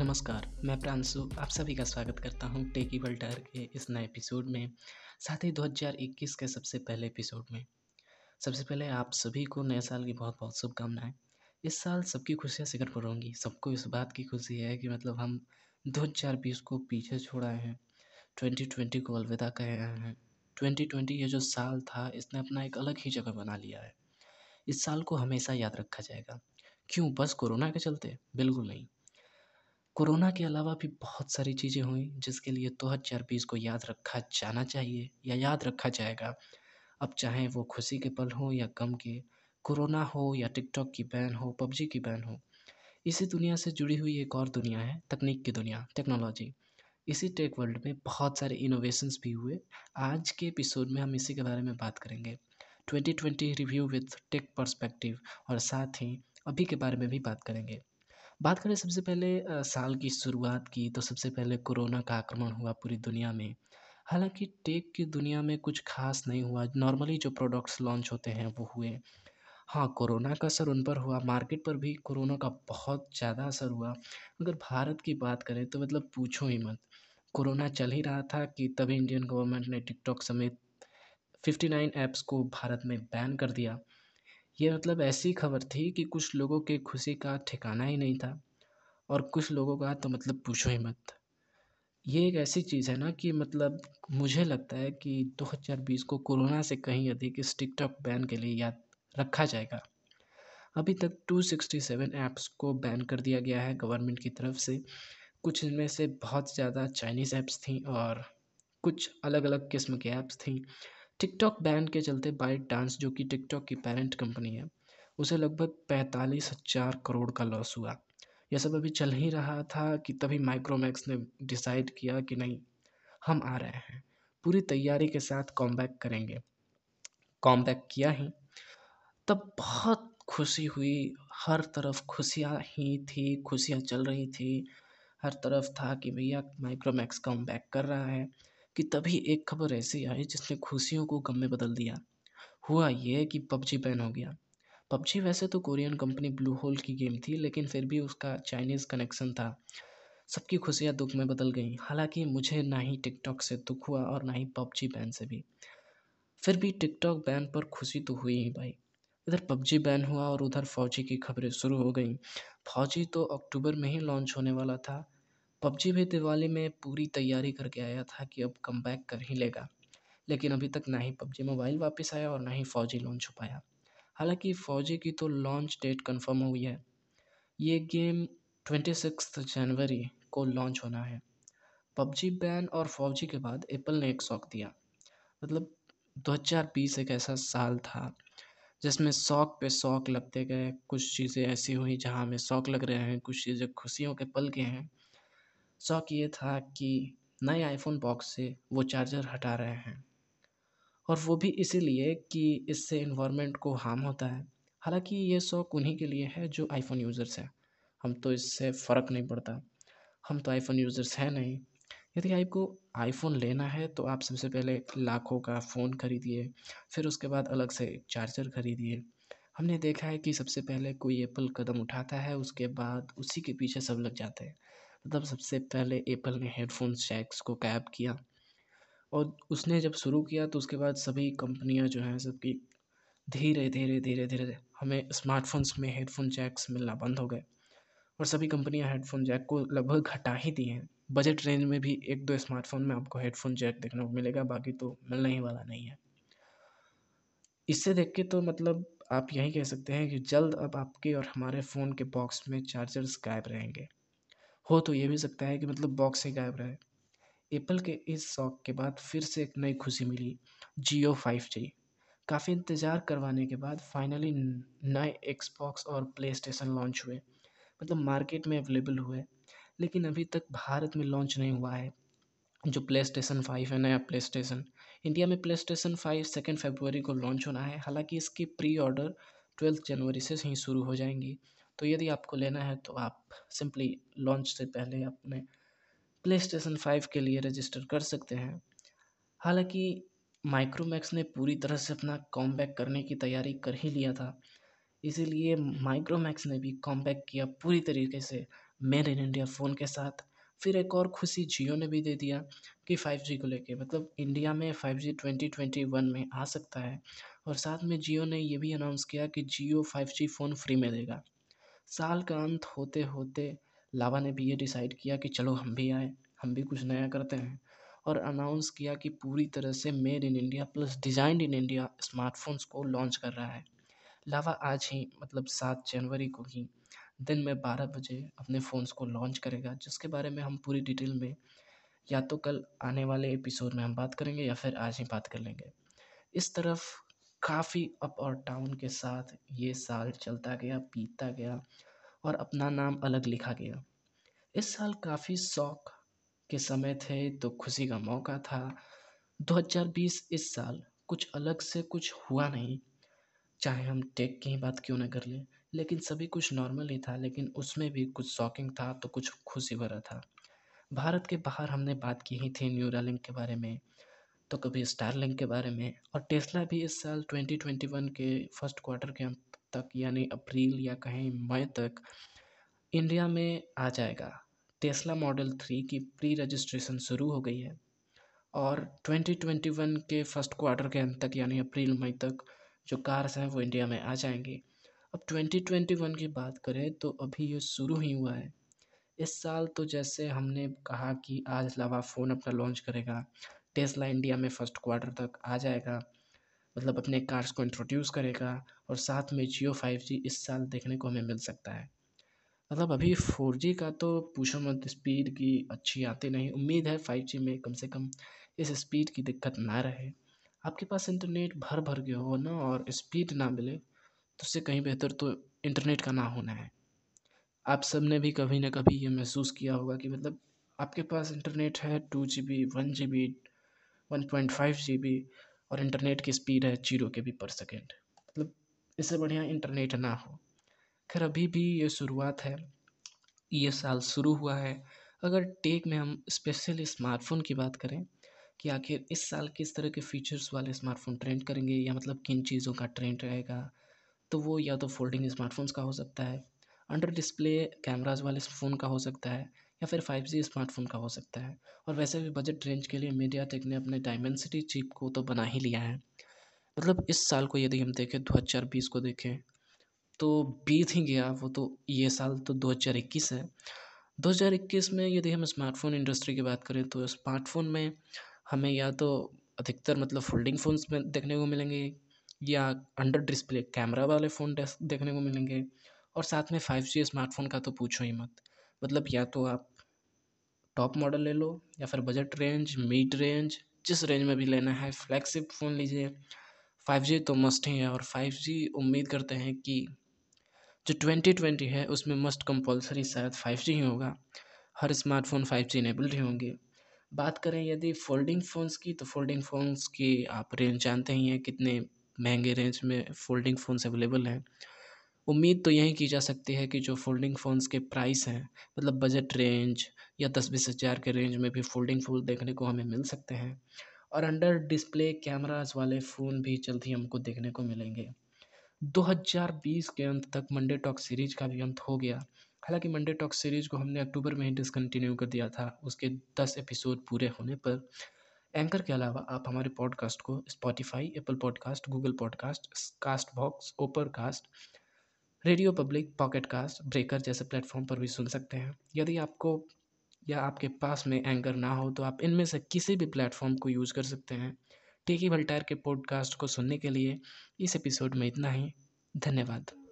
नमस्कार, मैं प्रांशु आप सभी का स्वागत करता हूं टेकी वर्ल्टार के इस नए एपिसोड में, साथ ही 2021 के सबसे पहले एपिसोड में। सबसे पहले आप सभी को नए साल की बहुत बहुत शुभकामनाएं। इस साल सबकी खुशियां शिखर पर होंगी। सबको इस बात की खुशी है कि मतलब हम 2020 को पीछे छोड़ आए हैं, 2020 को अलविदा कह रहे हैं। 2020 ये जो साल था, इसने अपना एक अलग ही जगह बना लिया है। इस साल को हमेशा याद रखा जाएगा। क्यों? बस कोरोना के चलते? बिल्कुल नहीं। कोरोना के अलावा भी बहुत सारी चीज़ें हुई जिसके लिए 2020 को याद रखा जाना चाहिए या याद रखा जाएगा। अब चाहे वो खुशी के पल हो या गम के, कोरोना हो या टिकटॉक की बैन हो, पबजी की बैन हो, इसी दुनिया से जुड़ी हुई एक और दुनिया है, तकनीक की दुनिया, टेक्नोलॉजी। इसी टेक वर्ल्ड में बहुत सारे इनोवेशंस भी हुए। आज के एपिसोड में हम इसी के बारे में बात करेंगे। 2020 रिव्यू विथ टेक पर्सपेक्टिव, और साथ ही अभी के बारे में भी बात करेंगे। बात करें सबसे पहले साल की शुरुआत की, तो सबसे पहले कोरोना का आक्रमण हुआ पूरी दुनिया में। हालांकि टेक की दुनिया में कुछ खास नहीं हुआ, नॉर्मली जो प्रोडक्ट्स लॉन्च होते हैं वो हुए। हाँ, कोरोना का असर उन पर हुआ, मार्केट पर भी कोरोना का बहुत ज़्यादा असर हुआ। अगर भारत की बात करें तो मतलब पूछो ही मत। कोरोना चल ही रहा था कि तभी इंडियन गवर्नमेंट ने टिकटॉक समेत 59 ऐप्स को भारत में बैन कर दिया। ये मतलब ऐसी खबर थी कि कुछ लोगों के खुशी का ठिकाना ही नहीं था, और कुछ लोगों का तो मतलब पूछो ही मत। ये एक ऐसी चीज़ है ना कि मतलब मुझे लगता है कि 2020 को कोरोना से कहीं अधिक इस टिकटॉक बैन के लिए याद रखा जाएगा। अभी तक 267 ऐप्स को बैन कर दिया गया है गवर्नमेंट की तरफ से। कुछ इनमें से बहुत ज़्यादा चाइनीज़ ऐप्स थी और कुछ अलग अलग किस्म के ऐप्स थी। टिकटॉक बैन के चलते बाइट डांस, जो कि टिकटॉक की पेरेंट कंपनी है, उसे लगभग 45,000 करोड़ का लॉस हुआ। यह सब अभी चल ही रहा था कि तभी माइक्रोमैक्स ने डिसाइड किया कि नहीं, हम आ रहे हैं, पूरी तैयारी के साथ कॉमबैक करेंगे। कॉमबैक किया ही, तब बहुत खुशी हुई, हर तरफ खुशियाँ ही थी, खुशियाँ चल रही थी, हर तरफ था कि भैया माइक्रोमैक्स कॉमबैक कर रहा है, कि तभी एक खबर ऐसी आई जिसने खुशियों को गम में बदल दिया। हुआ ये कि पबजी बैन हो गया। पबजी वैसे तो कोरियन कंपनी ब्लू होल की गेम थी, लेकिन फिर भी उसका चाइनीज़ कनेक्शन था। सबकी खुशियाँ दुख में बदल गईं। हालांकि मुझे ना ही टिकटॉक से दुख हुआ और ना ही पबजी बैन से भी। फिर भी टिकटॉक बैन पर खुशी तो हुई ही भाई। इधर पबजी बैन हुआ और उधर फ़ौजी की खबरें शुरू हो गईं। फ़ौजी तो अक्टूबर में ही लॉन्च होने वाला था। पबजी भी दिवाली में पूरी तैयारी करके आया था कि अब कमबैक कर ही लेगा, लेकिन अभी तक ना ही पबजी मोबाइल वापस आया और ना ही फ़ौजी लॉन्च हो पाया। हालांकि फ़ौजी की तो लॉन्च डेट कंफर्म हुई है। ये गेम 26 जनवरी को लॉन्च होना है। पबजी बैन और फ़ौजी के बाद एप्पल ने एक शॉक दिया। मतलब 2020 एक ऐसा साल था जिसमें शौक पे शौक लगते गए। कुछ चीज़ें ऐसी हुई जहाँ हमें शौक लग रहे हैं, कुछ चीज़ें खुशियों के पल के हैं। शौक ये था कि नए आईफोन बॉक्स से वो चार्जर हटा रहे हैं, और वो भी इसीलिए कि इससे एनवायरनमेंट को हार्म होता है। हालांकि ये शौक उन्हीं के लिए है जो आईफोन यूज़र्स हैं। हम तो इससे फ़र्क नहीं पड़ता, हम तो आईफोन यूज़र्स हैं नहीं। यदि आपको आईफोन लेना है तो आप सबसे पहले लाखों का फ़ोन खरीदिए, फिर उसके बाद अलग से चार्जर खरीदिए। हमने देखा है कि सबसे पहले कोई एप्पल कदम उठाता है, उसके बाद उसी के पीछे सब लग जाते हैं। मतलब सबसे पहले एप्पल ने हेडफोन जैक्स को गायब किया, और उसने जब शुरू किया तो उसके बाद सभी कंपनियां जो हैं सबकी धीरे धीरे धीरे धीरे हमें स्मार्टफोन्स में हेडफोन जैक्स मिलना बंद हो गए, और सभी कंपनियां हेडफोन जैक को लगभग हटा ही दी हैं। बजट रेंज में भी 1-2 स्मार्टफोन में आपको हेडफोन जैक देखने को मिलेगा, बाकी तो मिलने ही वाला नहीं है। इससे देख के तो मतलब आप यही कह सकते हैं कि जल्द अब आपके और हमारे फ़ोन के बॉक्स में चार्जर्स गायब रहेंगे। हो तो ये भी सकता है कि मतलब बॉक्स से गायब रहे। एप्पल के इस शौक के बाद फिर से एक नई खुशी मिली, जियो 5G। काफ़ी इंतज़ार करवाने के बाद फाइनली नए एक्सबॉक्स और प्लेस्टेशन लॉन्च हुए, मतलब मार्केट में अवेलेबल हुए, लेकिन अभी तक भारत में लॉन्च नहीं हुआ है। जो प्लेस्टेशन 5 है, नया प्लेस्टेशन, इंडिया में प्लेस्टेशन 5 2 फरवरी को लॉन्च होना है। हालाँकि इसकी प्री ऑर्डर 12 जनवरी से ही शुरू हो जाएंगी। तो यदि आपको लेना है तो आप सिंपली लॉन्च से पहले अपने प्लेस्टेशन 5 के लिए रजिस्टर कर सकते हैं। हालांकि माइक्रोमैक्स ने पूरी तरह से अपना कॉमबैक करने की तैयारी कर ही लिया था, इसीलिए माइक्रोमैक्स ने भी कॉमबैक किया पूरी तरीके से। मेड इन इंडिया फ़ोन के साथ। फिर एक और खुशी जियो ने भी दे दिया कि 5G को लेके, मतलब इंडिया में 5G 2021 में आ सकता है। और साथ में जियो ने ये भी अनाउंस किया कि जियो 5G फ़ोन फ्री में देगा। साल का अंत होते होते लावा ने भी ये डिसाइड किया कि चलो हम भी आए, हम भी कुछ नया करते हैं, और अनाउंस किया कि पूरी तरह से made in India plus designed in India smartphones को लॉन्च कर रहा है। लावा आज ही, मतलब 7 जनवरी को ही दिन में 12 बजे अपने फ़ोन्स को लॉन्च करेगा, जिसके बारे में हम पूरी डिटेल में या तो कल आने वाले एपिसोड में हम बात करेंगे या फिर आज ही बात कर लेंगे। इस तरफ काफ़ी अप और डाउन के साथ ये साल चलता गया, बीतता गया और अपना नाम अलग लिखा गया। इस साल काफ़ी शौक के समय थे तो खुशी का मौका था। 2020 इस साल कुछ अलग से कुछ हुआ नहीं, चाहे हम टेक की ही बात क्यों ना कर लें, लेकिन सभी कुछ नॉर्मल ही था। लेकिन उसमें भी कुछ शॉकिंग था तो कुछ खुशी भरा था। भारत के बाहर हमने बात की ही थी न्यूरालिंक के बारे में, तो कभी स्टारलिंक के बारे में, और टेस्ला भी इस साल 2021 के फर्स्ट क्वार्टर के अंत तक, यानी अप्रैल या कहीं मई तक इंडिया में आ जाएगा। टेस्ला मॉडल 3 की प्री रजिस्ट्रेशन शुरू हो गई है और 2021 के फर्स्ट क्वार्टर के अंत तक, यानी अप्रैल मई तक जो कार्स हैं वो इंडिया में आ जाएंगी। अब 2021 की बात करें तो अभी ये शुरू ही हुआ है। इस साल तो जैसे हमने कहा कि आज लावा फ़ोन अपना लॉन्च करेगा, टेस्ला इंडिया में फर्स्ट क्वार्टर तक आ जाएगा, मतलब अपने कार्स को इंट्रोड्यूस करेगा, और साथ में जियो 5G इस साल देखने को हमें मिल सकता है। मतलब अभी 4G का तो पूछो मत, स्पीड की अच्छी आती नहीं। उम्मीद है 5G में कम से कम इस स्पीड की दिक्कत ना रहे। आपके पास इंटरनेट भर के हो ना और स्पीड ना मिले, तो उससे कहीं बेहतर तो इंटरनेट का ना होना है। आप सब ने भी कभी ना कभी ये महसूस किया होगा कि मतलब आपके पास इंटरनेट है 2 GB, 1 GB, 1.5 GB, और इंटरनेट की स्पीड है 0 KB/s। मतलब इससे बढ़िया इंटरनेट ना हो। खैर अभी भी ये शुरुआत है, ये साल शुरू हुआ है। अगर टेक में हम स्पेशली स्मार्टफोन की बात करें कि आखिर इस साल किस तरह के फ़ीचर्स वाले स्मार्टफोन ट्रेंड करेंगे, या मतलब किन चीज़ों का ट्रेंड रहेगा, तो वो या तो फोल्डिंग स्मार्टफोन्स का हो सकता है, अंडर डिस्प्ले कैमराज वाले फ़ोन का हो सकता है, या फिर 5G स्मार्टफोन का हो सकता है। और वैसे भी बजट रेंज के लिए मीडिया टेक ने अपने डायमेंसिटी चिप को तो बना ही लिया है। मतलब इस साल को यदि हम देखें, 2020 को देखें तो बीत ही गया वो, तो ये साल तो 2021 है। 2021 में यदि हम स्मार्टफोन इंडस्ट्री की बात करें तो स्मार्टफोन में हमें या तो अधिकतर मतलब फोल्डिंग फ़ोन्स में देखने को मिलेंगे, या अंडर डिस्प्ले कैमरा वाले फ़ोन देखने को मिलेंगे, और साथ में 5G स्मार्टफोन का तो पूछो ही मत। मतलब या तो आप टॉप मॉडल ले लो, या फिर बजट रेंज, मिड रेंज, जिस रेंज में भी लेना है फ्लैगशिप फ़ोन लीजिए। 5G तो मस्ट ही है, और 5G उम्मीद करते हैं कि जो 2020 है उसमें मस्ट कंपल्सरी शायद 5G ही होगा। हर स्मार्टफोन 5G इनेबल्ड ही होंगे। बात करें यदि फोल्डिंग फ़ोन्स की, तो फोल्डिंग फ़ोन्स की आप रेंज जानते ही हैं, कितने महंगे रेंज में फोल्डिंग फ़ोन्स अवेलेबल हैं। उम्मीद तो यही की जा सकती है कि जो फोल्डिंग फ़ोन्स के प्राइस हैं, मतलब बजट रेंज या 10-20 हज़ार के रेंज में भी फोल्डिंग फ़ोन देखने को हमें मिल सकते हैं, और अंडर डिस्प्ले कैमराज वाले फ़ोन भी जल्द ही हमको देखने को मिलेंगे। 2020 के अंत तक मंडे टॉक सीरीज़ का भी अंत हो गया। हालांकि मंडे टॉक सीरीज़ को हमने अक्टूबर में ही डिसकंटिन्यू कर दिया था, उसके 10 एपिसोड पूरे होने पर। एंकर के अलावा आप हमारे पॉडकास्ट को Spotify, Apple podcast, Google podcast, Castbox, Overcast, Radio Public, Pocket cast, Breaker जैसे प्लेटफॉर्म पर भी सुन सकते हैं। यदि आपको या आपके पास में एंकर ना हो तो आप इनमें से किसी भी प्लेटफॉर्म को यूज़ कर सकते हैं। टेकी वर्ल्टार के पॉडकास्ट को सुनने के लिए इस एपिसोड में इतना ही। धन्यवाद।